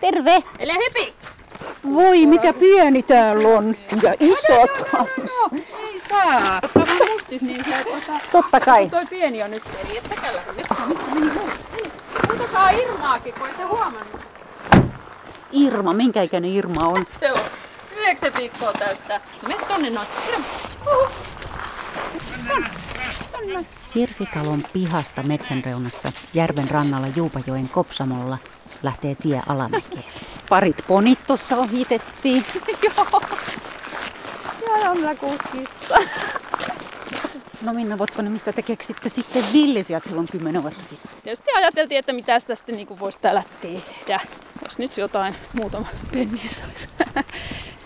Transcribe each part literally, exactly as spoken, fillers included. Terve! Elä hypi! Voi, mikä pieni täällä on. Ja isot. No, no, no, no, no. Ei saa. Sä vaan mustis niin sä et osaa. Totta kai. Toi pieni on nyt eri. Et säkällä kun nyt. Kuitenkaan Irmaakin, kun ei sä huomannut. Irma, minkä ikäinen Irma on? Se on. Yhdeksän viikkoa täyttää. Mene tonne noin. Uhuh. Tonne. Hirsitalon pihasta metsänreunassa järven rannalla Juupajoen Kopsamolla lähtee tie alamäkeen. Parit ponit tuossa ohitettiin. Joo. Ja on kuusi kissa. No Minna Hottonen, mistä te keksitte sitten villisijat silloin kymmenen vuotta sitten? Tietysti ajateltiin, että mitäs tästä niin voisi täällä tehdä. Jos nyt jotain muutama penniä saisi.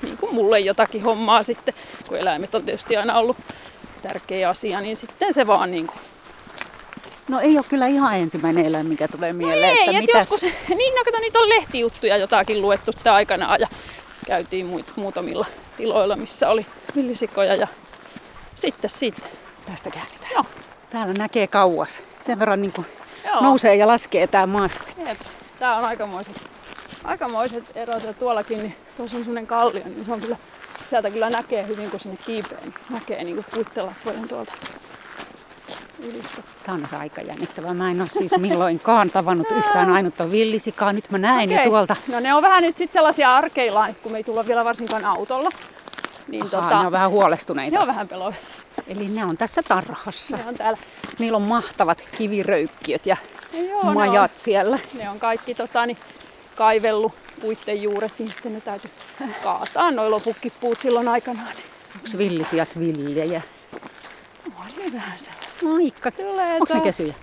Niin kuin mulle jotakin hommaa sitten. Kun eläimet on tietysti aina ollut tärkeä asia, niin sitten se vaan niin kuin. No ei ole kyllä ihan ensimmäinen eläin, mikä tulee mieleen. No ei, että mitäs... joskus, niin no kato, niitä on lehtijuttuja jotakin luettu sitä aikanaan ja käytiin muit, muutamilla tiloilla, missä oli villisikoja ja sitten siitä tästä käännetään. Joo. Täällä näkee kauas. Sen verran niin kuin nousee ja laskee tää maasta. Jep. Tää on aikamoiset, aikamoiset erot ja tuollakin, niin tuossa on semmonen kallio, niin se on kyllä, sieltä kyllä näkee hyvin, kun sinne kiipeä, niin näkee niin kuin puttelappujen tuolta. Tämä on aika jännittävää. Mä en ole siis milloinkaan tavannut yhtään ainutta villisikaa. Nyt mä näen okay. Jo tuolta. No ne on vähän nyt sit sellaisia arkeilla, kun me ei tulla vielä varsinkaan autolla. Niin Aha, tota... ne on vähän huolestuneita. Ne on vähän peloja. Eli ne on tässä tarhassa. Ne on täällä. Niillä on mahtavat kiviröykkiöt ja Joo, majat ne siellä. Ne on kaikki tota, niin, kaivellut puitten juuret, niin sitten ne täytyy kaataa. Noi lopukkipuut silloin aikanaan. Onko villisijat villejä? On vähän sellaista. Moikka. Onko ne kesyjä?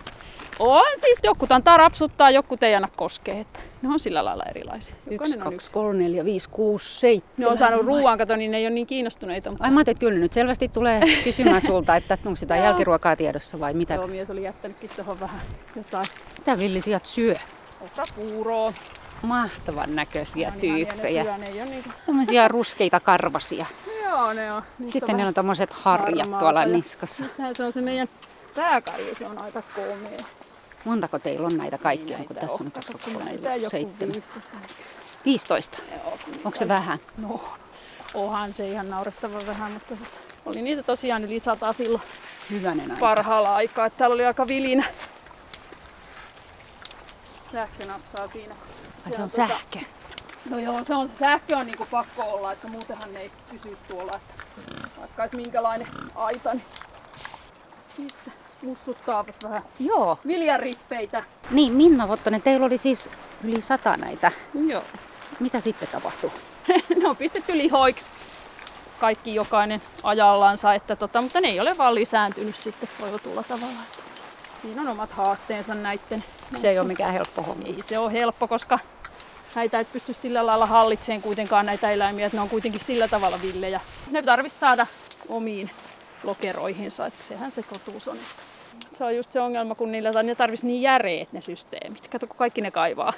On siis. Jotkut antaa rapsuttaa, jotkut ei anna koskea. Että ne on sillä lailla erilaisia. Jokainen yksi, kaksi, kolme, neljä, viisi, kuusi, seitsemän. Ne on saanut ruoan, kato, niin ne ei ole niin kiinnostuneita. Mutta... Ai mä ajattelin, että kyllä nyt selvästi tulee kysymään sulta, että onko sitä jälkiruokaa tiedossa vai mitä. Joo, mies oli jättänytkin tuohon vähän jotain. Mitä villisijat syö? Ota puuroa. Mahtavan näköisiä no, tyyppejä. Niin, ne syö, ne tämmöisiä ruskeita karvasia. Joo, ne on. Niistä sitten ne on tommoset harjat tuolla niskassa. Missähän se on se meidän pääkarja, se on aika koomea. Montako teillä on näitä kaikkia, niin kun tässä on kaksikymmentäkolme, seitsemän? viisitoista. Joo, onko se vähän? No, onhan se ihan naurettavan vähän, mutta oli niitä tosiaan yli sata silloin. Hyvänen aika. Parhaalla aikaa, että täällä oli aika vilinä. Sähkö napsaa siinä. Ai se on tuota... sähkö? No joo, se on se sähkö on niinku pakko olla, että muutenhan ne ei pysy tuolla, että vaikka olisi minkälainen aita, niin sitten mussuttaavat vähän joo. viljarippeitä. Niin, Minna Hottonen, teillä oli siis yli sata näitä. Joo. Mitä sitten tapahtui? Ne on pistetty lihoiksi, kaikki jokainen ajallansa, että tota, mutta ne ei ole vaan lisääntynyt sitten toivotulla tavalla. Siinä on omat haasteensa näitten. Se ei ole mikään helppo homma. Ei se ole helppo, koska... Näitä et pysty sillä lailla hallitsemaan kuitenkaan näitä eläimiä, että ne on kuitenkin sillä tavalla villejä. Ne tarvitsisi saada omiin lokeroihinsa, että sehän se totuus on. Se on just se ongelma, kun niillä ne tarvitsisi niin järeet ne systeemit. Kato, kun kaikki ne kaivaa.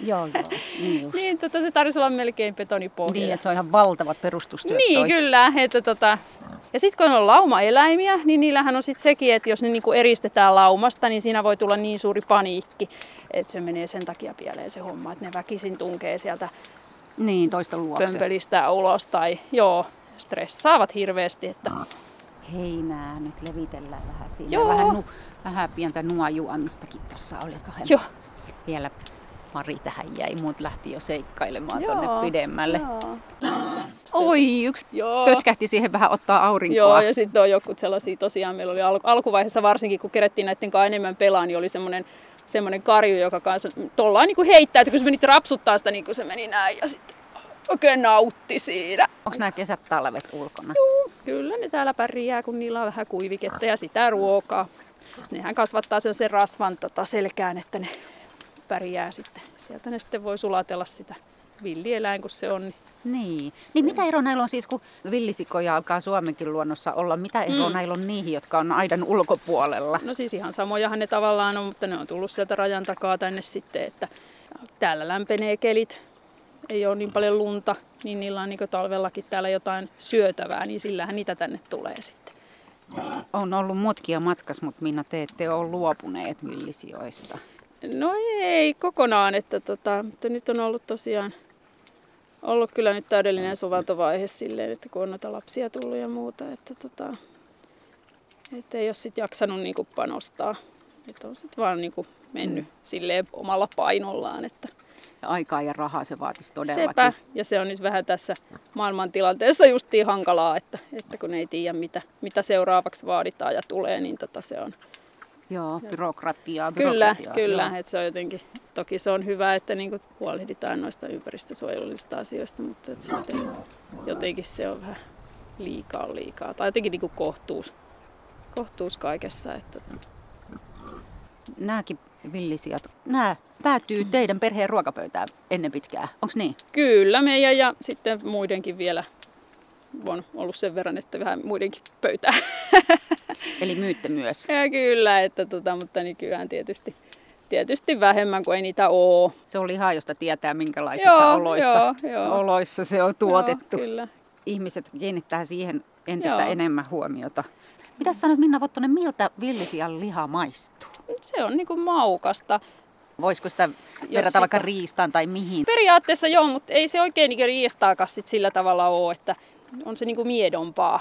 Joo, joo. Niin just. Niin, tota, se tarvitsisi olla melkein betonipohja. Niin, että se on ihan valtavat perustustyöt Niin, tois. kyllä. Että, tota... Ja sitten kun on laumaeläimiä, niin niillähän on sitten sekin, että jos ne niinku eristetään laumasta, niin siinä voi tulla niin suuri paniikki, että se menee sen takia pieleen se homma, että ne väkisin tunkee sieltä niin, toista luokse. Pömpelistään ulos tai joo, stressaavat hirveästi. Että... Heinää nyt levitellään vähän siinä. Joo. Vähän, nu, vähän pientä nuojuamistakin tuossa oli kahden. Vielä pari tähän jäi, muut lähti jo seikkailemaan joo. tonne pidemmälle. Joo. Oi, yksi joo. pötkähti siihen vähän ottaa aurinkoa. Joo, ja sitten on joku sellaisia tosiaan, meillä oli al- alkuvaiheessa varsinkin, kun kerettiin näiden kanssa enemmän pelaa, niin oli semmoinen semmoinen karju, joka kanssa tuolla niin heittäytyi, kun se meni rapsuttaa sitä, niin kuin se meni näin ja sitten oikein nautti siinä. Onko nämä kesät talvet ulkona? Joo, kyllä ne täällä pärjää, kun niillä on vähän kuiviketta ja sitä ruokaa. Nehän kasvattaa sen rasvan tota, selkään, että ne pärjää sitten. Sieltä ne sitten voi sulatella sitä villieläin, kun se on. Niin, niin. niin mitä ero näillä on siis, kun villisikoja alkaa Suomenkin luonnossa olla? Mitä ero mm. näillä on niihin, jotka on aidan ulkopuolella? No siis ihan samojahan ne tavallaan on, mutta ne on tullut sieltä rajan takaa tänne sitten, että täällä lämpenee kelit, ei ole niin paljon lunta, niin niillä on niin kuin talvellakin täällä jotain syötävää, niin sillähän niitä tänne tulee sitten. On ollut mutkia matkas, mutta Minna, te ette ole luopuneet villisijoista. No ei kokonaan, että tota, mutta nyt on ollut tosiaan ollut kyllä nyt täydellinen suvantovaihe silleen, että kun on noita lapsia tullut ja muuta, että tota, et ei ole sitten jaksanut niinku panostaa. Että on sitten vaan niinku mennyt mm. silleen omalla painollaan. Että ja aikaa ja rahaa se vaatisi todellakin. Sepä. Ja se on nyt vähän tässä maailmantilanteessa justiin hankalaa, että, että kun ei tiedä mitä, mitä seuraavaksi vaaditaan ja tulee, niin tota se on. Joo, byrokratiaa. Kyllä, kyllä. Että se on jotenkin, toki se on hyvä, että niinku huolehditaan noista ympäristösuojelullisista asioista, mutta että sitten jotenkin se on vähän liikaa liikaa. Tai jotenkin niinku kohtuus, kohtuus kaikessa. Että nämäkin villisijat, nämä päätyy teidän perheen ruokapöytään ennen pitkää, onko niin? Kyllä, meidän ja sitten muidenkin vielä. On ollut sen verran, että vähän muidenkin pöytää. Eli myytte myös? Ja kyllä, että tota, mutta nykyään tietysti, tietysti vähemmän kuin ei niitä ole. Se on lihaa, josta tietää minkälaisissa joo, oloissa, joo, oloissa se on tuotettu. Joo, kyllä. Ihmiset kiinnittää siihen entistä joo. enemmän huomiota. Mitä sanot Minna Hottonen, miltä villisian liha maistuu? Se on niinku maukasta. Voisiko sitä verrata vaikka riistaan tai mihin? Periaatteessa joo, mutta ei se oikein niinku riistaakaan sit sillä tavalla ole, että on se niinku miedompaa,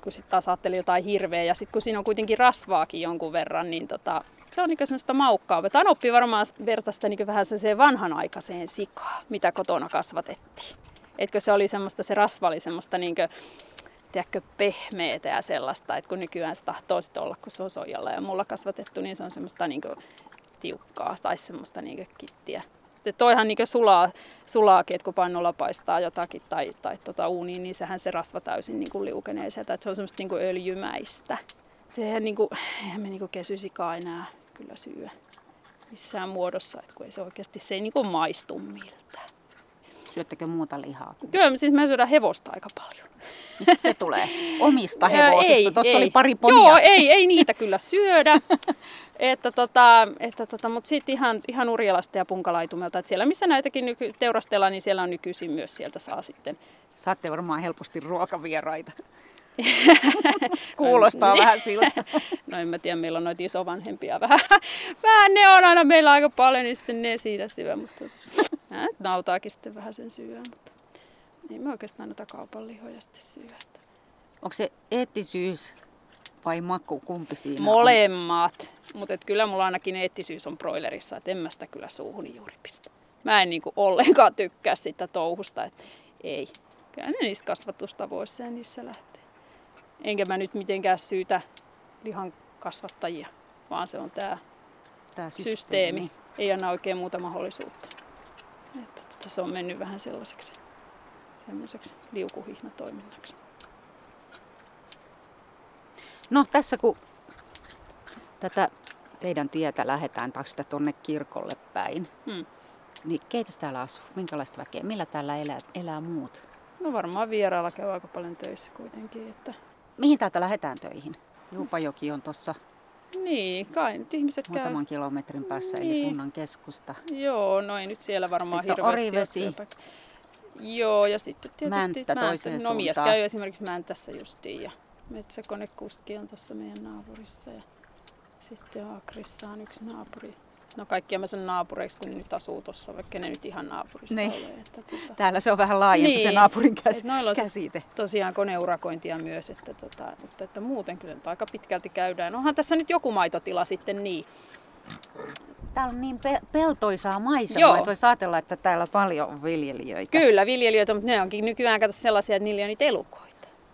kun sitten taas ajattelee jotain hirveä ja sitten kun siinä on kuitenkin rasvaakin jonkun verran, niin tota, se on niinku semmoista maukkaa. Tämä oppi varmaan verta sitä niinku vähän sellaiseen vanhanaikaiseen sikaan, mitä kotona kasvatettiin. Etkö se oli semmoista, se rasva oli semmoista niinku, tiedätkö, pehmeetä ja sellaista, että kun nykyään se tahtoo sit olla, kun se on soijalla ja mulla kasvatettu, niin se on semmoista niinku tiukkaa tai semmoista niinku kittiä. Että toihan niinku sulaa, sulaakin, että kun pannulla paistaa jotakin tai, tai tota uuniin, niin sehän se rasva täysin niinku liukenee sieltä. Että se on semmoista niinku öljymäistä. Eihän, niinku, eihän me niinku kesysikaa enää kyllä syö missään muodossa, että kun ei se oikeasti se ei niinku maistu miltään. Syöttekö muuta lihaa? Kyllä, siis mä syödään hevosta aika paljon. Mistä se tulee? Omista hevosista? Tuossa oli pari pomia. Joo, ei, ei niitä kyllä syödä. että tota, että tota, mutta sitten ihan, ihan Urjalasta ja Punkalaitumelta. Että siellä missä näitäkin nyky- teurastellaan, niin siellä on nykyisin myös sieltä saa sitten. Saatte varmaan helposti ruokavieraita. Kuulostaa vähän siltä. No en mä tiedä, meillä on noita isovanhempia vähän. Vähän ne on aina meillä aika paljon, niin sitten ne siitä syö. Mutta nautaakin sitten vähän sen syöä, mutta ei me oikeastaan noita kaupan lihoja sitten syö. Onko se eettisyys vai maku, kumpi siinä molemmat. On? Mutta kyllä mulla ainakin eettisyys on broilerissa, että en mä sitä kyllä suuhuni juuri pistä. Mä en niinku ollenkaan tykkää sitä touhusta, että ei. Kyllä ne niissä kasvatustavoissa ja niissä lähtee. Enkä mä nyt mitenkään syytä lihan kasvattajia, vaan se on tää, tää systeemi. systeemi. Ei anna oikein muuta mahdollisuutta. Että se on mennyt vähän sellaiseksi, sellaiseksi liukuhihnatoiminnaksi. No tässä kun tätä teidän tietä lähdetään taas sitä tuonne kirkolle päin, hmm. niin keitäs täällä asuu? Minkälaista väkeä? Millä täällä elää, elää muut? No varmaan vieraalla käy aika paljon töissä kuitenkin. Että mihin täältä lähdetään töihin? Juupajoki on tuossa. Niin, kai nyt ihmiset käy. Muutaman kilometrin päässä, niin. Eli kunnan keskusta. Joo, no ei nyt siellä varmaan sitten hirveästi. Sitten Orivesi. Joo, ja sitten tietysti Mänttä toiseen Mänttä. No mies käy esimerkiksi Mäntässä justiin. Ja metsäkonekuski on tuossa meidän naapurissa. Ja sitten Akrissa on yksi naapuri. No kaikkia mä sen naapureiksi, kun nyt asuu tuossa, vaikka ne nyt ihan naapurissa niin. ole. Että tota täällä se on vähän laajempi niin. se naapurin käs- noilla käsite. Tosiaan koneurakointia myös, että tota, mutta että muuten kyllä aika pitkälti käydään. Onhan tässä nyt joku maitotila sitten niin. Täällä on niin pe- peltoisaa maisemaa, että voisi ajatella, että täällä paljon on viljelijöitä. Kyllä viljelijöitä, mutta ne onkin nykyään kato sellaisia, että niillä on niitä elukoita.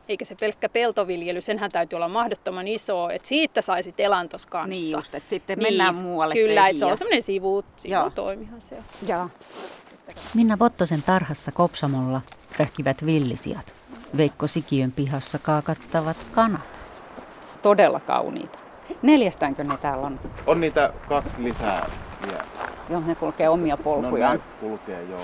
Eikä se pelkkä peltoviljely, senhän täytyy olla mahdottoman iso, että siitä saisit elantos kanssa. Niin just, että sitten niin, mennään muualle kyllä, töihin. Kyllä, että se on semmoinen sivu, sivutoimihan se on. Joo. Minna Hottosen tarhassa Kopsamolla röhkivät villisijat. Veikko Sikiön pihassa kaakattavat kanat. Todella kauniita. Neljästäänkö ne täällä on? On niitä kaksi lisää vielä. Joo, ne kulkee omia polkujaan. No ne kulkee, joo.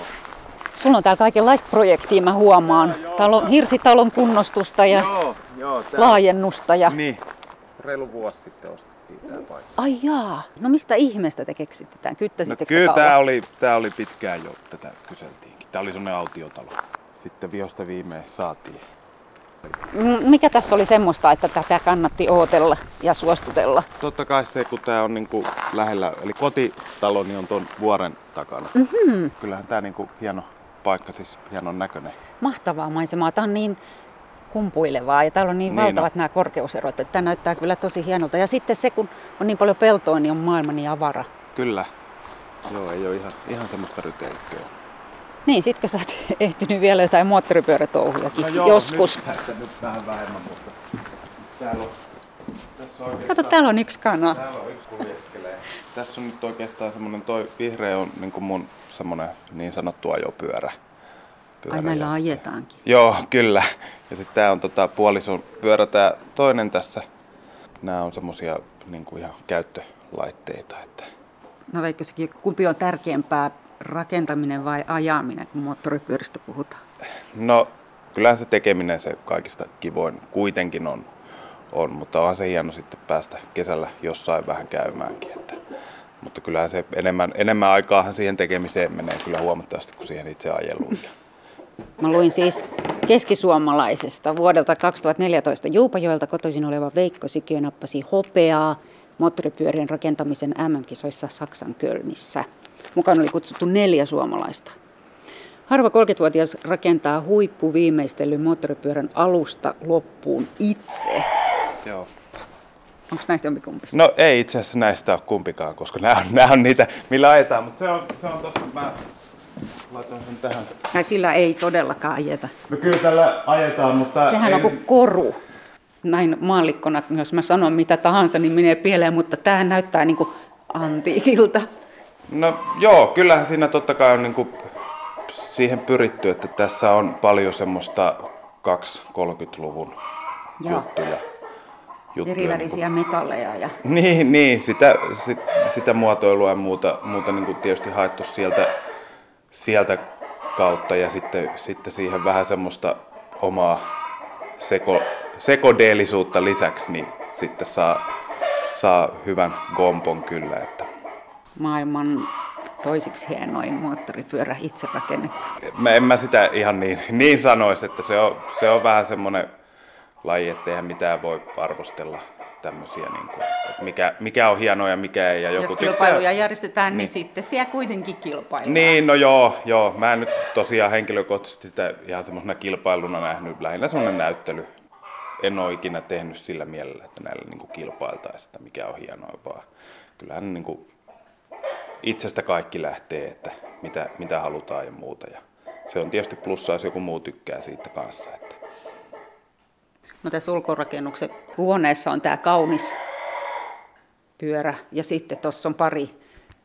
Sulla on täällä kaikenlaista projektia, mä huomaan. Täällä on Hirsitalon kunnostusta ja joo, joo, laajennusta. Ja niin, reilu vuosi sitten ostettiin tää paikka. Ai jaa. No mistä ihmeestä te keksitte tämän? Kyttäsittekö no, kyllä tää oli, tää oli pitkään jo, tätä kyseltiinkin. Tää oli semmonen autiotalo. Sitten viosta viimein saatiin. Mikä tässä oli semmoista, että tätä kannatti ootella ja suostutella? Totta kai se, kun tämä on niin kuin lähellä, eli kotitalo niin on tuon vuoren takana. Mm-hmm. Kyllähän tämä niin kuin hieno paikka, siis hienon näköinen. Mahtavaa maisemaa. Tämä on niin kumpuilevaa ja täällä on niin, niin valtavat no. nämä korkeuserot. Tämä näyttää kyllä tosi hienolta. Ja sitten se, kun on niin paljon peltoa, niin on maailma niin avara. Kyllä. Joo, ei ole ihan, ihan semmoista ryteikköä. Niin, sitkö sä oot ehtinyt vielä jotain moottoripyörätouhujakin no joo, joskus? Nyt, että nyt vähän vähemmän, mutta täällä on, tässä on kato, täällä on yksi kana. Täällä on yksi kuljeskelee. Tässä on nyt oikeastaan semmoinen, toi vihreä on niin kuin mun semmoinen niin sanottu ajopyörä. Ai näillä ajetaankin. Joo, kyllä. Ja sitten tää on tota puolison pyörä, tää toinen tässä. Nää on semmosia niin kuin ihan käyttölaitteita. Että... No Veikko Sikiö, kumpi on tärkeämpää? Rakentaminen vai ajaminen, kun moottoripyöristä puhutaan? No, kyllähän se tekeminen se kaikista kivoin kuitenkin on, on mutta onhan se hieno sitten päästä kesällä jossain vähän käymäänkin. Että, mutta kyllähän se enemmän, enemmän aikaahan siihen tekemiseen menee kyllä huomattavasti kuin siihen itse ajeluun. Mä luin siis Keskisuomalaisesta vuodelta kaksituhattaneljätoista Juupajoelta kotoisin oleva Veikko Sikiö nappasi hopeaa moottoripyörien rakentamisen äm äm-kisoissa Saksan Kölnissä. Mukaan oli kutsuttu neljä suomalaista. Harva kolmekymmentävuotias rakentaa huippuviimeistellyn moottoripyörän alusta loppuun itse. Joo. Onko näistä jompikumpista? No ei itse asiassa näistä ole kumpikaan, koska nämä on, nämä on niitä, millä ajetaan. Mutta se on, se on tossa, mä laitan sen tähän. Ja sillä ei todellakaan ajeta. No kyllä tällä ajetaan, mutta... Sehän ei... on kuin koru. Näin maallikkona, jos mä sanon mitä tahansa, niin menee pieleen, mutta tämähän näyttää niin kuin antiikilta. No joo, kyllähän siinä totta kai on niin kuin siihen pyritty, että tässä on paljon semmoista kaksisataa kolmekymmentäluvun joo. juttuja. juttuja Verivärisiä niin metalleja. Ja... Niin, niin sitä, sit, sitä muotoilua ja muuta, muuta niin kuin tietysti haettu sieltä, sieltä kautta ja sitten, sitten siihen vähän semmoista omaa seko, sekodeellisuutta lisäksi, niin sitten saa, saa hyvän gompon kyllä, että... Maailman toisiksi hienoin moottoripyörä itse rakennettu. Mä en mä sitä ihan niin, niin sanoisi, että se on, se on vähän semmoinen laji, että eihän mitään voi arvostella tämmöisiä, niin kuin, että mikä, mikä on hienoa ja mikä ei. Ja joku jos kilpailuja tykkää, järjestetään, niin, niin sitten siellä kuitenkin kilpaillaan. Niin, no joo, joo. Mä en nyt tosiaan henkilökohtaisesti sitä ihan semmoisena kilpailuna nähnyt, lähinnä semmoinen näyttely. En ole ikinä tehnyt sillä mielellä, että näillä niin kuin kilpailtaisiin, että mikä on hienoa, vaan kyllähän niin kuin itsestä kaikki lähtee, että mitä, mitä halutaan ja muuta. Ja se on tietysti plussaa, jos joku muu tykkää siitä kanssa. Että. No tässä ulkorakennuksen huoneessa on tämä kaunis pyörä ja sitten tuossa on pari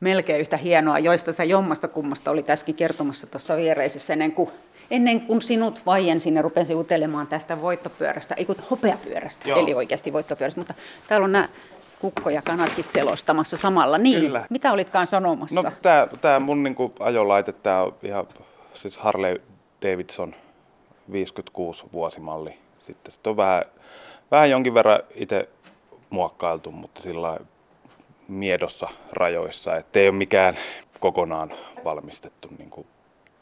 melkein yhtä hienoa, joista sä jommasta kummasta oli äsken kertomassa tuossa viereisessä ennen kuin, ennen kuin sinut vaiensin ja rupesin utelemaan tästä voittopyörästä, ei kun hopeapyörästä, joo. Eli oikeasti voittopyörästä, mutta täällä on nämä kukko ja kanatkin selostamassa samalla. Niin. Kyllä. Mitä olitkaan sanomassa? No, tää, tää mun niinku ajolaite, tää on ihan siis Harley Davidson viisikymmentäkuusi vuosimalli. Sitten sit on vähän, vähän jonkin verran itse muokkailtu, mutta sillä miedossa rajoissa. Että ei ole mikään kokonaan valmistettu niin kuin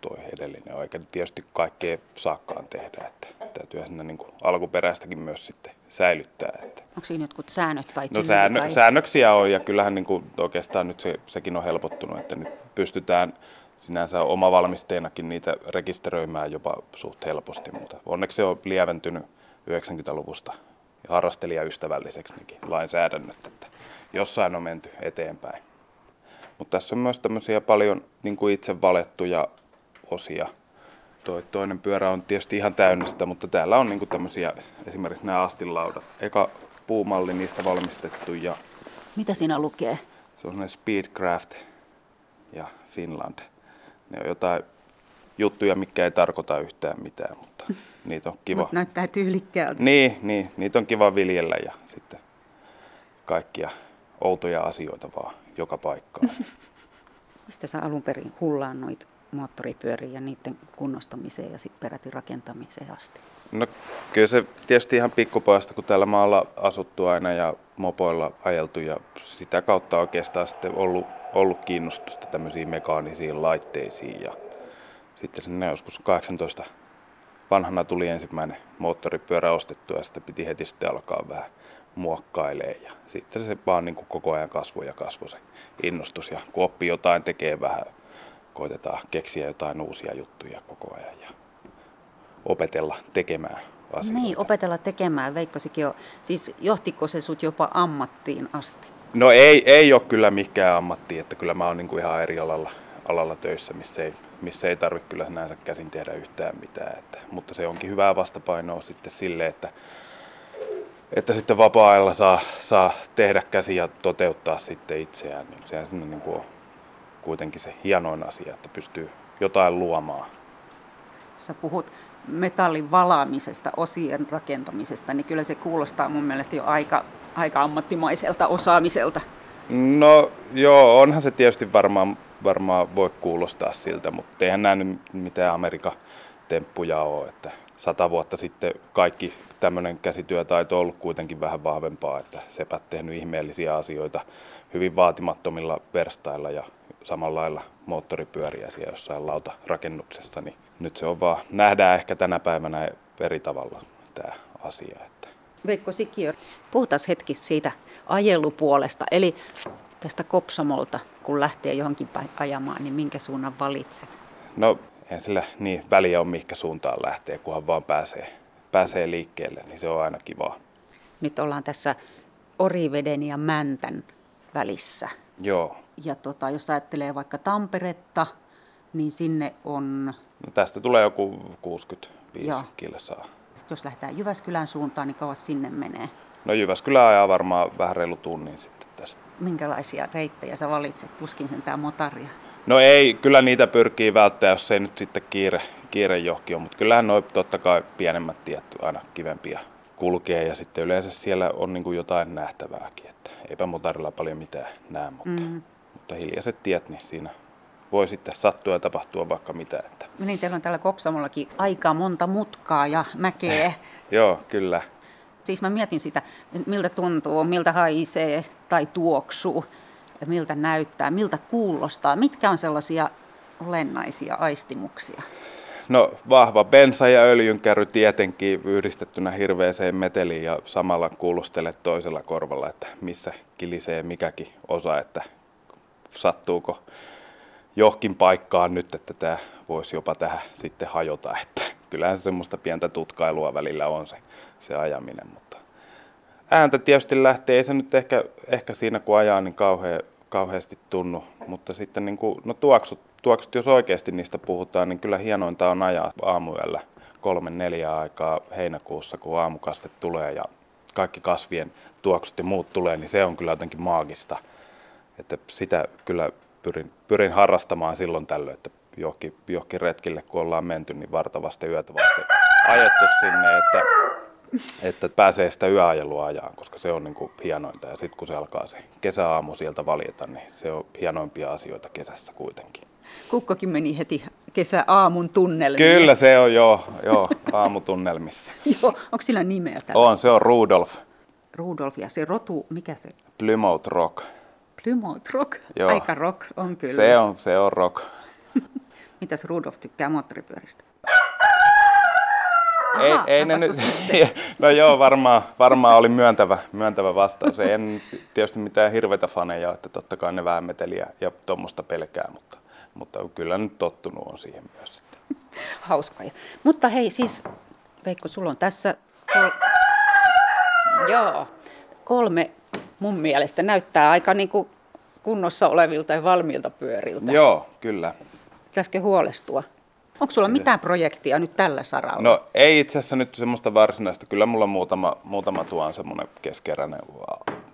toi edellinen. Eikä tietysti kaikkea saakkaan tehdä. Että täytyyhän siinä niin kuin alkuperäistäkin myös sitten säilyttää. Että. Onko siinä jotkut säännöt tai tyyli? No säännö, tai... säännöksiä on ja kyllähän niin kuin oikeastaan nyt se, sekin on helpottunut, että nyt pystytään sinänsä omavalmisteinakin niitä rekisteröimään jopa suht helposti. Mutta onneksi se on lieventynyt yhdeksänkymmentäluvusta ja harrastelijaystävälliseksi nekin lainsäädännöt, että jossain on menty eteenpäin. Mutta tässä on myös tämmöisiä paljon niin kuin itse valettuja osia. Toi toinen pyörä on tietysti ihan täynnä sitä, mutta täällä on niinku tämmöisiä, esimerkiksi nämä astinlaudat. Eka puumalli niistä valmistettu. Ja mitä siinä lukee? Se on semmoinen Speedcraft ja Finland. Ne on jotain juttuja, mitkä ei tarkoita yhtään mitään, mutta niitä on kiva. Mut näyttää tyylikkäältä. Niin, niin, niitä on kiva viljellä ja sitten kaikkia outoja asioita vaan joka paikkaan. Mistä sä alun perin hullannoit? Moottoripyöriin ja niiden kunnostamiseen ja sitten peräti rakentamiseen asti? No kyllä se tietysti ihan pikkupojasta, kun täällä maalla asuttu aina ja mopoilla ajeltu ja sitä kautta oikeastaan sitten ollut, ollut kiinnostusta tämmöisiin mekaanisiin laitteisiin ja sitten sinne joskus kahdeksantoista vanhana tuli ensimmäinen moottoripyörä ostettua ja sitä piti heti sitten alkaa vähän muokkailemaan. Ja sitten se vaan niin kuin koko ajan kasvoi ja kasvoi se innostus. Ja kun oppii jotain, tekee vähän, koitetaan keksiä jotain uusia juttuja koko ajan ja opetella tekemään asioita. Niin, opetella tekemään. Veikko Sikiö, siis johtiko se sut jopa ammattiin asti? No ei, ei ole kyllä mikään ammatti, että kyllä mä oon niin kuin ihan eri alalla, alalla töissä, missä ei, missä ei tarvitse kyllä sinänsä käsin tehdä yhtään mitään. Että, mutta se onkin hyvää vastapainoa sitten sille, että, että sitten vapaa-ajalla saa, saa tehdä käsiä ja toteuttaa sitten itseään. Sehän sinne niin kuin on kuitenkin se hienoin asia, että pystyy jotain luomaan. Sä puhut metallin valaamisesta, osien rakentamisesta, niin kyllä se kuulostaa mun mielestä jo aika... aika ammattimaiselta osaamiselta. No joo, onhan se tietysti varmaan, varmaan voi kuulostaa siltä, mutta eihän nämä nyt mitään Amerikan temppuja ole. Että sata vuotta sitten kaikki tämmöinen käsityötaito on ollut kuitenkin vähän vahvempaa, että sepä tehnyt ihmeellisiä asioita hyvin vaatimattomilla verstailla ja samalla lailla moottoripyöriä siellä jossain lautarakennuksessa. Niin nyt se on vaan, nähdään ehkä tänä päivänä eri tavalla tämä asia. Veikko Sikiö. Puhutaan hetki siitä ajelupuolesta, eli tästä Kopsamolta, kun lähtee johonkin päin ajamaan, niin minkä suunnan valitset? No, eihän sillä niin väliä on mihinkä suuntaan lähtee, kunhan vaan pääsee, pääsee liikkeelle, niin se on aina kivaa. Nyt ollaan tässä Oriveden ja Mäntän välissä. Joo. Ja tota, jos ajattelee vaikka Tamperetta, niin sinne on... No, tästä tulee joku kuusikymmentäviisi Joo. kilsaa. Sitten jos lähdetään Jyväskylän suuntaan, niin kauas sinne menee? No Jyväskylä ajaa varmaan vähän reilu tunnin sitten tästä. Minkälaisia reittejä sä valitset? Tuskin sentään motaria. No ei, kyllä niitä pyrkii välttämään, jos ei nyt sitten kiire, kiire johki on. Mutta kyllähän noi totta kai pienemmät tiet aina kivempiä kulkee. Ja sitten yleensä siellä on niin kuin jotain nähtävääkin. Että eipä motarilla paljon mitään näe, mutta, mm. mutta hiljaiset tiet, niin siinä... Voi sitten sattua ja tapahtua vaikka mitä. Että. Niin, teillä on täällä Kopsamollakin aika monta mutkaa ja mäkeä. Joo, kyllä. Siis mä mietin sitä, miltä tuntuu, miltä haisee tai tuoksuu, miltä näyttää, miltä kuulostaa. Mitkä on sellaisia olennaisia aistimuksia? No vahva bensa ja öljynkäry tietenkin yhdistettynä hirveeseen meteliin ja samalla kuulostele toisella korvalla, että missä kilisee mikäkin osa, että sattuuko johonkin paikkaan nyt, että tämä voisi jopa tähän sitten hajota. Että kyllähän se semmoista pientä tutkailua välillä on se, se ajaminen, mutta ääntä tietysti lähtee. Ei se nyt ehkä, ehkä siinä kun ajaa niin kauhean, kauheasti tunnu, mutta sitten niin kuin, no tuoksut, tuoksut, jos oikeasti niistä puhutaan, niin kyllä hienointa on ajaa aamuyöllä kolmen neljä aikaa heinäkuussa, kun aamukaste tulee ja kaikki kasvien tuoksut ja muut tulee, niin se on kyllä jotenkin maagista, että sitä kyllä Pyrin, pyrin harrastamaan silloin tällöin, että johonkin, johonkin retkille kun ollaan menty, niin vartavasti yötä vasten ajettu sinne, että, että pääsee sitä yöajelua ajaan, koska se on niin kuin hienointa. Ja sitten kun se alkaa se kesäaamu sieltä valjeta, niin se on hienoimpia asioita kesässä kuitenkin. Kukkokin meni heti kesäaamun tunnelmiin. Kyllä se on, joo, joo aamutunnelmissa. Joo, onko sillä nimeä tällä? On, se on Rudolf. Rudolf ja se rotu, mikä se? Plymouth Rock. Plymouth Rock? Joo. Aika rock on kyllä. Se on, se on rock. Mitäs Rudolf tykkää moottoripyöristä? Ei, Aha, ei ne nyt, no joo, varmaan, varmaan oli myöntävä, myöntävä vastaus. En tietysti mitään hirveitä faneja, että totta kai ne vähän meteliä ja tuommoista pelkää, mutta, mutta kyllä nyt tottunut on siihen myös sitten. Hauskaa. Mutta hei, siis Veikko, sulla on tässä kol... joo, kolme... Mun mielestä näyttää aika niin kuin kunnossa olevilta ja valmiilta pyöriltä. Joo, kyllä. Pitäisikö huolestua? Onko sulla mitään projektia nyt tällä saralla? No ei itse asiassa nyt semmoista varsinaista. Kyllä mulla muutama, muutama tuo on semmoinen keskeräinen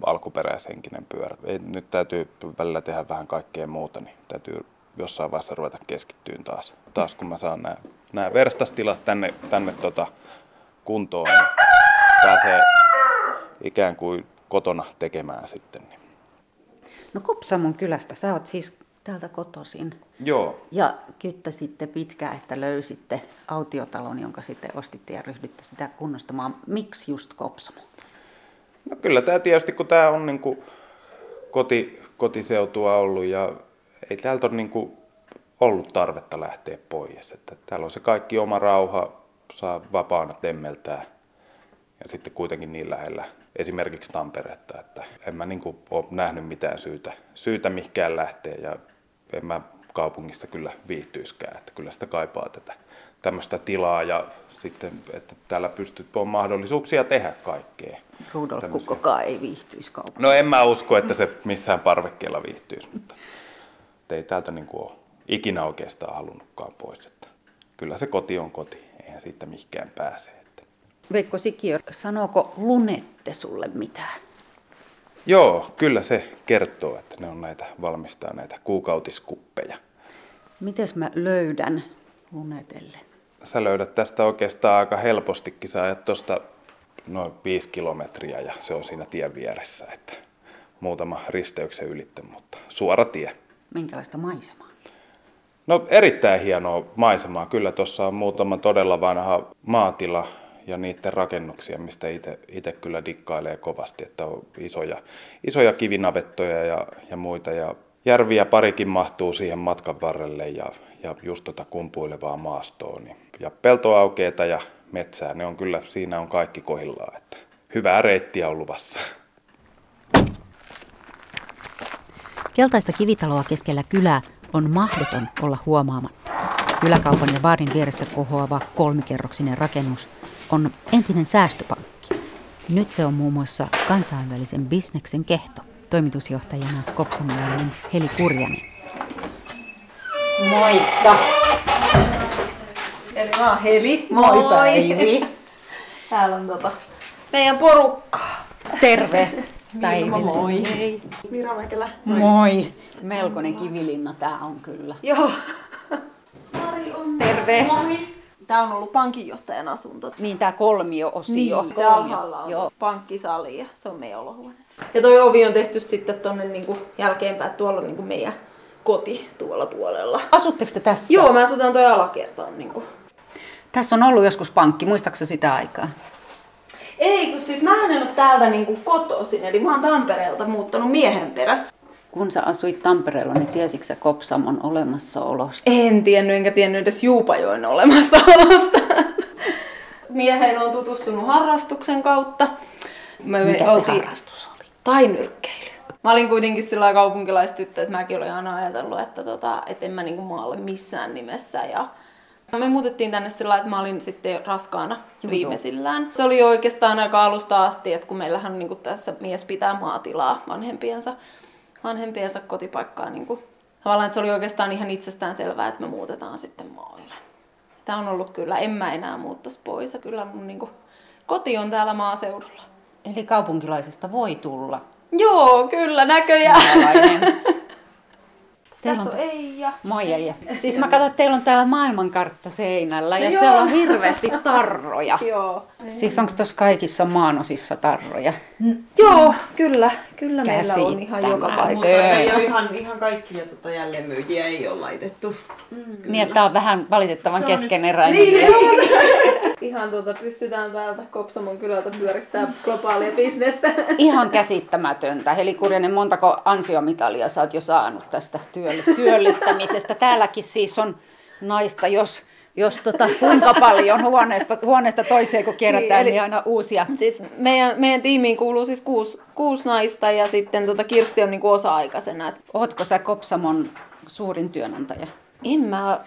alkuperäishenkinen pyörä. Ei, nyt täytyy välillä tehdä vähän kaikkea muuta, niin täytyy jossain vaiheessa ruveta keskittyyn taas. Taas kun mä saan nämä, nämä verstastilat tänne, tänne tota kuntoon, niin pääsee ikään kuin... kotona tekemään sitten. No Kopsamon kylästä, sä oot siis täältä kotoisin. Joo. Ja kyttäsitte pitkään, että löysitte autiotalon, jonka sitten ostitte ja ryhdytte sitä kunnostamaan. Miksi just Kopsamo? No kyllä tämä tietysti, kun tämä on niin kuin koti, kotiseutua ollut ja ei täältä ole niin kuin ollut tarvetta lähteä pois. Että täällä on se kaikki oma rauha, saa vapaana temmeltää ja sitten kuitenkin niin lähellä esimerkiksi Tamperetta, että en mä niin kuin ole nähnyt mitään syytä, syytä mihinkään lähteä ja en mä kaupungissa kyllä viihtyiskään, että kyllä sitä kaipaa tätä tämmöistä tilaa ja sitten, että täällä pystyt, on mahdollisuuksia tehdä kaikkea. Rudolf, kun kukaan ei viihtyisi kaupungissa. No en mä usko, että se missään parvekkeella viihtyisi, mutta ei täältä niin kuin ole ikinä oikeastaan halunnutkaan pois. Että kyllä se koti on koti, eihän siitä mihinkään pääse. Että. Veikko Sikiö, sanooko Lunette sulle mitään? Joo, kyllä se kertoo, että ne on näitä, valmistaa näitä kuukautiskuppeja. Mites mä löydän Lunetelle? Sä löydät tästä oikeastaan aika helpostikin. Sä ajat tuosta noin viisi kilometriä ja se on siinä tien vieressä. Että muutama risteyksen ylittä, mutta suora tie. Minkälaista maisemaa? No erittäin hienoa maisemaa. Kyllä tuossa on muutama todella vanha maatila ja niiden rakennuksia, mistä itse kyllä dikkailee kovasti. Että on isoja, isoja kivinavettoja ja, ja muita. Ja järviä parikin mahtuu siihen matkan varrelle ja, ja just tota kumpuilevaa maastoa. Niin. Ja peltoaukeita ja metsää, ne on kyllä, siinä on kaikki kohdillaan. Että hyvää reittiä on luvassa. Keltaista kivitaloa keskellä kylää on mahdoton olla huomaamatta. Kyläkaupan ja baarin vieressä kohoava kolmikerroksinen rakennus on entinen säästöpankki. Nyt se on muun muassa kansainvälisen bisneksen kehto. Toimitusjohtajana kopsamolainen Heli Kurjanen. Moikka! Eli mä oon Heli. Moi! Moi. Täällä on tota meidän porukkaa. Terve! Päivillä. Moi! Hei. Mira Mäkelä. Moi. Moi! Melkoinen kivilinna tää on kyllä. Joo. Mari on. Terve! Moi. Tää on ollut pankinjohtajan asunto. Niin tää kolmio-osio. Niin, tää alhaalla on joo. Pankkisali ja se on meidän olohuone. Ja toi ovi on tehty sitten tonne niinku jälkeenpäin, tuolla on niinku meidän koti tuolla puolella. Asutteko te tässä? Joo, mä asutan toi alakertaan niinku. Tässä on ollut joskus pankki, muistaaksä sitä aikaa? Ei, kun siis mä en ole täältä niinku kotoisin, eli mä oon Tampereelta muuttanut miehen perässä. Kun sä asuit Tampereella, niin tiesitkö sä Kopsamon olemassaolosta? En tiennyt, enkä tiennyt edes Juupajoen olemassaolosta. Mieheen on tutustunut harrastuksen kautta. Mä Mikä oltiin... se harrastus oli? Tai nyrkkeily. Mä olin kuitenkin sillä kaupunkilaistyttö, että mäkin olin aina ajatellut, että tota, et en mä niinku maalle missään nimessä. Ja... Me muutettiin tänne sillä, että mä olin sitten raskaana viimeisillään. Se oli oikeastaan aika alusta asti, että kun meillähän niinku tässä mies pitää maatilaa vanhempiensa, vanhempiensa kotipaikkaa. Niinku. Tavallaan että se oli oikeastaan ihan itsestään selvää, että me muutetaan sitten maalle. Tää on ollut kyllä, en mä enää muuttaisi pois. Kyllä mun niinku, koti on täällä maaseudulla. Eli kaupunkilaisesta voi tulla. Joo, kyllä, näköjään. Tässä on Eija. Moi Eija. Siis mä katson, että teillä on täällä maailmankartta seinällä ja no siellä on hirveästi tarroja. Joo. Siis onko tuossa kaikissa maanosissa tarroja? Mm. Joo, kyllä. Kyllä meillä on ihan joka paikka. Mutta ei ole ihan, ihan kaikkia tota jälleenmyyjiä ei ole laitettu. Mm. Niin, että tää on vähän valitettavan keskeneräinen. Niin, ihan tuota, pystytään täältä Kopsamon kylältä pyörittämään globaalia bisnestä. Ihan käsittämätöntä. Heli Kurjanen, montako ansiomitalia sä oot jo saanut tästä työllistämisestä? Täälläkin siis on naista, jos, jos tota, kuinka paljon huoneesta, huoneesta toiseen, kun kierrätään, niin, niin aina uusia. Siis meidän, meidän tiimiin kuuluu siis kuusi, kuusi naista ja sitten tota Kirsti on niin kuin osa-aikaisena. Ootko sä Kopsamon suurin työnantaja? En mä...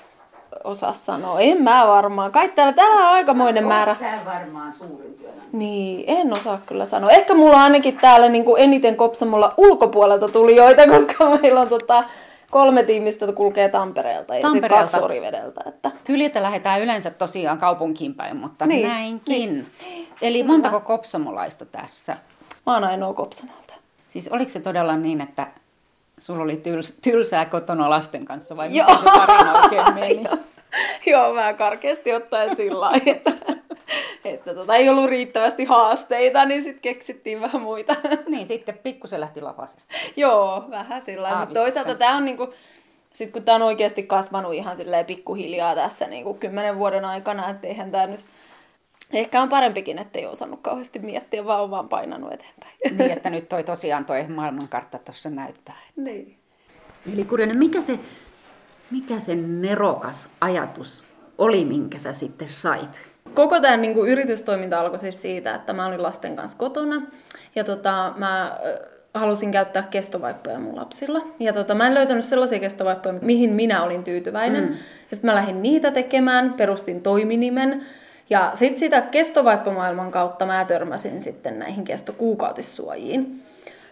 osaa sanoa. En mä varmaan. Kai täällä, täällä on aikamoinen Oot määrä. Sä varmaan suurin työnantaja. Niin, en osaa kyllä sanoa. Ehkä mulla ainakin täällä niin kuin eniten Kopsamolla ulkopuolelta tulijoita, koska meillä on tota, kolme tiimistä kulkee Tampereelta ja sitten kaksi Orivedeltä. Että... Kyliltä lähdetään yleensä tosiaan kaupunkiin päin, mutta niin, näinkin. Niin. Eli montako kopsamolaista tässä? Mä oon ainoa Kopsamolta. Siis oliko se todella niin, että sulla oli tyls- tylsää kotona lasten kanssa vai miten se tarina oikein meni? Joo, mä karkeasti ottaen sillä lailla, että, että tota, ei ollut riittävästi haasteita, niin sitten keksittiin vähän muita. Niin, sitten pikkusen lähti lapasesta. Joo, vähän sillä lailla. Mutta toisaalta tämä on, niinku, sit kun tämä on oikeasti kasvanut ihan pikkuhiljaa tässä niinku kymmenen vuoden aikana, että eihän tämä nyt... Ehkä on parempikin, ettei osannut kauheasti miettiä, vaan on vaan painanut eteenpäin. Niin, että nyt toi tosiaan toi maailmankartta tuossa näyttää. Että... Niin. Eli Kurjanen, mikä se, mikä se nerokas ajatus oli, minkä sä sitten sait koko tämä niin kuin yritystoiminta alkoi siis siitä, että mä olin lasten kanssa kotona ja tota, mä halusin käyttää kestovaippoja mun lapsilla. Ja tota, mä en löytänyt sellaisia kestovaippoja, mihin minä olin tyytyväinen. Mm. Ja sitten mä lähdin niitä tekemään, perustin toiminimen. Ja sitten sitä kestovaippomaailman kautta mä törmäsin sitten näihin kestokuukautissuojiin.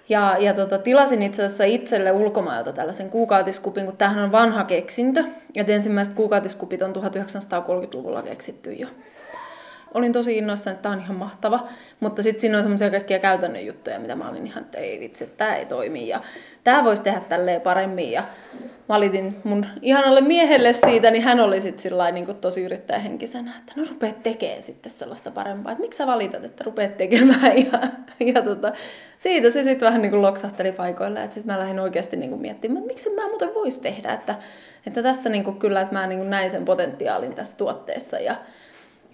Ja, ja tota, tilasin itse asiassa itselle ulkomailta tällaisen kuukautiskupin, kun tämähän on vanha keksintö. Et ensimmäiset kuukautiskupit on tuhatyhdeksänsataakolmekymmentäluvulla keksitty jo. Olin tosi innoissani, että tämä on ihan mahtava, mutta sitten siinä on semmoisia kaikkia käytännön juttuja, mitä mä olin ihan, että ei vitsi, tämä ei toimi ja tämä voisi tehdä tälleen paremmin. Ja mä valitin mun ihanalle miehelle siitä, niin hän oli sitten niin tosi yrittäjähenkisenä, että no rupeat tekemään sitten sellaista parempaa, että miksi sä valitat, että rupeat tekemään. Ja, ja tota, siitä se sitten vähän niin kuin loksahteli paikoille, että sitten mä lähdin oikeasti niin kuin miettimään, että miksi mä muuten voisi tehdä, että, että tässä niin kuin kyllä, että mä niin kuin näin sen potentiaalin tässä tuotteessa ja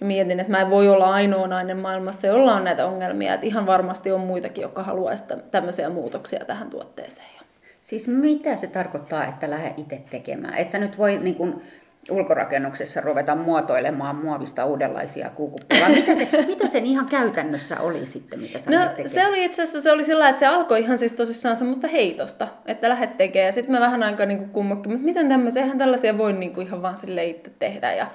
mietin, että mä en voi olla ainoa nainen maailmassa, jolla on näitä ongelmia. Että ihan varmasti on muitakin, jotka haluaisi tämmöisiä muutoksia tähän tuotteeseen. Siis mitä se tarkoittaa, että lähde itse tekemään? Et sä nyt voi niin kun ulkorakennuksessa ruveta muotoilemaan muovista uudenlaisia kuukuppeja. Mitä se, mitä sen ihan käytännössä oli sitten, mitä sä no, se oli itse asiassa se oli sillä, että se alkoi ihan siis tosissaan semmoista heitosta, että lähdet tekemään. Ja sitten mä vähän aikaa niin kummokin, mutta miten tämmöisiä, eihän tällaisia voi niin ihan vaan sille itse tehdä. Ja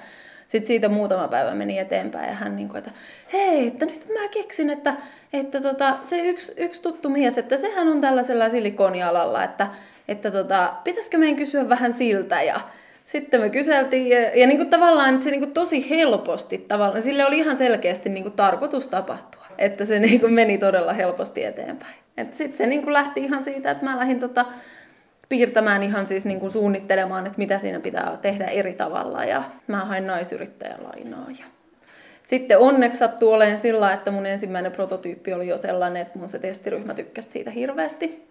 sitten siitä muutama päivä meni eteenpäin ja hän niin kuin, että hei, että nyt mä keksin, että, että tota, se yksi, yksi tuttu mies, että sehän on tällaisella silikonialalla, että, että tota, pitäisikö meidän kysyä vähän siltä ja sitten me kyseltiin ja, ja niin kuin tavallaan se niin kuin tosi helposti, tavallaan, sille oli ihan selkeästi niin kuin tarkoitus tapahtua, että se niin kuin meni todella helposti eteenpäin. Et sitten se niin kuin lähti ihan siitä, että mä lähdin tota, piirtämään ihan siis niin kuin suunnittelemaan, että mitä siinä pitää tehdä eri tavalla ja mä hain naisyrittäjälainaa. Ja sitten onneksi sattui olemaan sillä, että mun ensimmäinen prototyyppi oli jo sellainen, että mun se testiryhmä tykkäsi siitä hirveästi.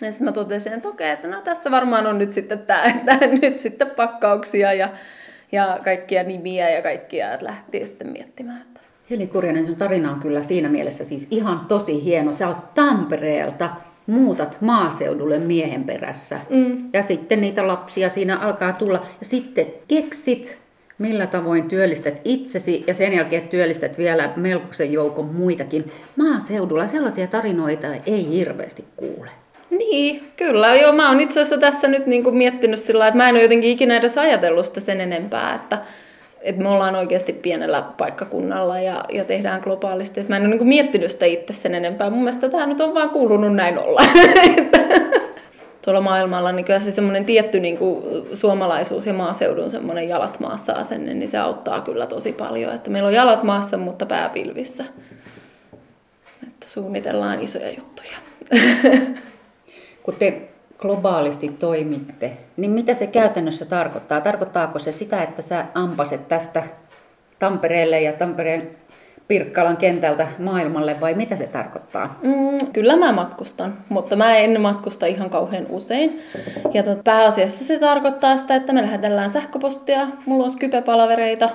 Ja sitten mä totesin, että okei, että no tässä varmaan on nyt sitten, tää, tää, nyt sitten pakkauksia ja, ja kaikkia nimiä ja kaikkia, että lähti sitten miettimään. Että Heli Kurjanen, sun tarina on kyllä siinä mielessä siis ihan tosi hieno. Sä oot Tampereelta. Muutat maaseudulle miehen perässä mm. ja sitten niitä lapsia siinä alkaa tulla ja sitten keksit, millä tavoin työllistät itsesi ja sen jälkeen työllistät vielä melkoisen joukon muitakin. Maaseudulla sellaisia tarinoita ei hirveästi kuule. Niin, kyllä. Joo, mä oon itse asiassa tässä nyt niinku miettinyt sillä lailla, että mä en ole jotenkin ikinä edes ajatellut sitä sen enempää, että että me ollaan oikeasti pienellä paikkakunnalla ja, ja tehdään globaalisti. Että mä en ole niin kuin miettinyt sitä itse sen enempää. Mun mielestä tämä nyt on vaan kuulunut näin olla. Tuolla maailmalla niin kyllä se semmoinen tietty niin kuin suomalaisuus ja maaseudun semmoinen jalat maassa -asenne, niin se auttaa kyllä tosi paljon. Että meillä on jalat maassa, mutta pääpilvissä. Että suunnitellaan isoja juttuja. Kun te globaalisti toimitte, niin mitä se käytännössä tarkoittaa? Tarkoittaako se sitä, että sä ampaset tästä Tampereelle ja Tampereen Pirkkalan kentältä maailmalle, vai mitä se tarkoittaa? Mm, kyllä mä matkustan, mutta mä en matkusta ihan kauhean usein. Ja tot, pääasiassa se tarkoittaa sitä, että me lähetellään sähköpostia, mulla on Skype-palavereita.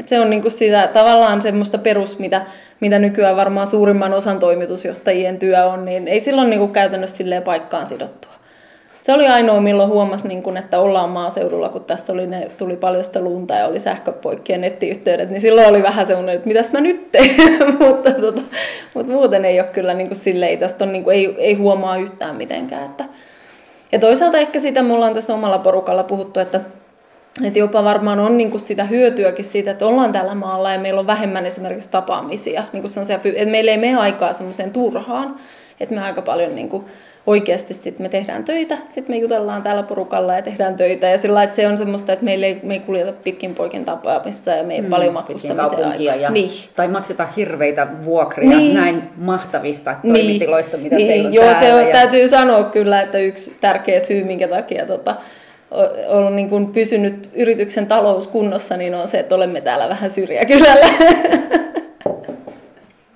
Et se on niinku sitä, tavallaan semmoista perus, mitä, mitä nykyään varmaan suurimman osan toimitusjohtajien työ on, niin ei silloin niinku käytännössä silleen paikkaan sidottua. Se oli ainoa, milloin huomasi, että ollaan maaseudulla, kun tässä oli ne, tuli paljon sitä lunta ja oli sähköpoikki ja nettiyhteydet, niin silloin oli vähän semmoinen, että mitäs mä nyt teen, mutta, tota, mutta muuten ei ole kyllä niin kuin silleen, tästä on, niin kuin, ei, ei huomaa yhtään mitenkään. Että. Ja toisaalta ehkä sitä me ollaan tässä omalla porukalla puhuttu, että, että jopa varmaan on niin kuin sitä hyötyäkin siitä, että ollaan tällä maalla ja meillä on vähemmän esimerkiksi tapaamisia, niin kuin sellaisia, että meillä ei mene aikaa semmoiseen turhaan, että me aika paljon niin kuin oikeasti sit me tehdään töitä, sitten me jutellaan täällä porukalla ja tehdään töitä. Ja sillä lailla, että se on semmoista, että meillä ei, me ei kuljeta pitkin poikin tapaamissa ja me ei mm, paljon matkustamiseen aikaa. Ja, niin. Tai makseta hirveitä vuokria niin. Näin mahtavista niin. Toimitiloista, mitä niin. Teillä on joo, täällä. Se on, täytyy sanoa kyllä, että yksi tärkeä syy, minkä takia tota, olen niin kuin pysynyt yrityksen talouskunnossa, niin on se, että olemme täällä vähän syrjäkylällä.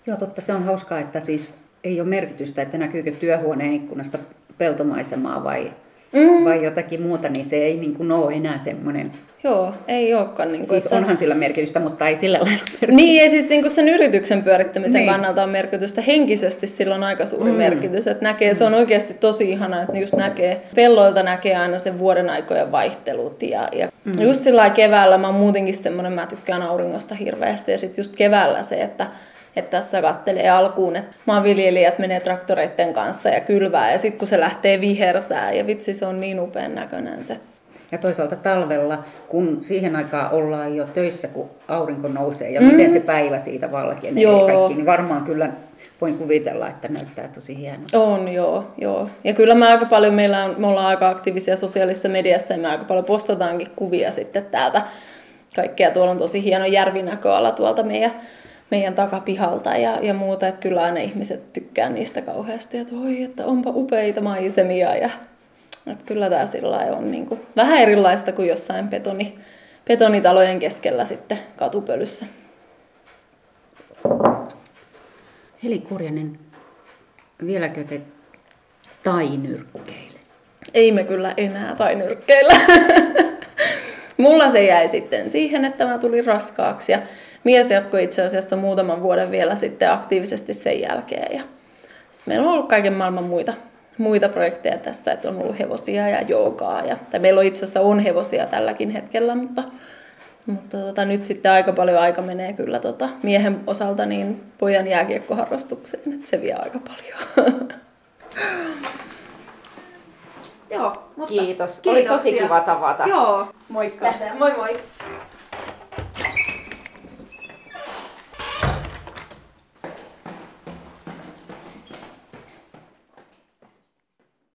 Joo, totta, se on hauskaa, että siis ei ole merkitystä, että näkyykö työhuoneen ikkunasta peltomaisemaa vai, mm. vai jotakin muuta, niin se ei niin kuin ole enää semmoinen Joo, ei olekaan. Niin kuin, siis onhan sä... sillä merkitystä, mutta ei sillä lailla merkitystä. Niin, ja siis niin kuin sen yrityksen pyörittämisen niin. kannalta on merkitystä. Henkisesti sillä on aika suuri mm. merkitys. Että näkee, mm. se on oikeasti tosi ihanaa, että just näkee, pelloilta näkee aina sen vuoden aikojen vaihtelut. Ja, ja mm. just sillä keväällä mä oon muutenkin semmoinen, mä tykkään auringosta hirveästi. Ja sitten just keväällä se, että että tässä kattelee alkuun, että maanviljelijät menee traktoreiden kanssa ja kylvää. Ja sitten kun se lähtee vihertää, ja vitsi, se on niin upean näköinen se. Ja toisaalta talvella, kun siihen aikaan ollaan jo töissä, kun aurinko nousee ja mm. miten se päivä siitä valkenee ja kaikki, niin varmaan kyllä voin kuvitella, että näyttää tosi hienolta. On, joo, joo. Ja kyllä me aika paljon, meillä on, me ollaan aika aktiivisia sosiaalisessa mediassa ja me aika paljon postataankin kuvia sitten täältä. Kaikkea, tuolla on tosi hieno järvinäköala tuolta meidän, meidän takapihalta ja, ja muuta. Että kyllä aina ihmiset tykkää niistä kauheasti, että voi, että onpa upeita maisemia ja... Että kyllä tämä sillain on niin kuin vähän erilaista kuin jossain betoni, betonitalojen keskellä sitten katupölyssä. Heli Kurjanen, vieläkö te tainyrkkeille? Ei me kyllä enää tainyrkkeillä. Mulla se jäi sitten siihen, että mä tulin raskaaksi ja mies jatkoi itse asiassa muutaman vuoden vielä sitten aktiivisesti sen jälkeen. Ja sitten meillä on ollut kaiken maailman muita. Muita projekteja tässä, että on ollut hevosia ja joogaa. Ja, tai meillä on itse asiassa on hevosia tälläkin hetkellä, mutta, mutta tota, nyt sitten aika paljon aika menee kyllä tota, miehen osalta niin pojan jääkiekkoharrastukseen, että se vie aika paljon. Joo, mutta kiitos. Kiitos. Oli tosi kiva tavata. Joo, moikka. Lähdään. Moi moi.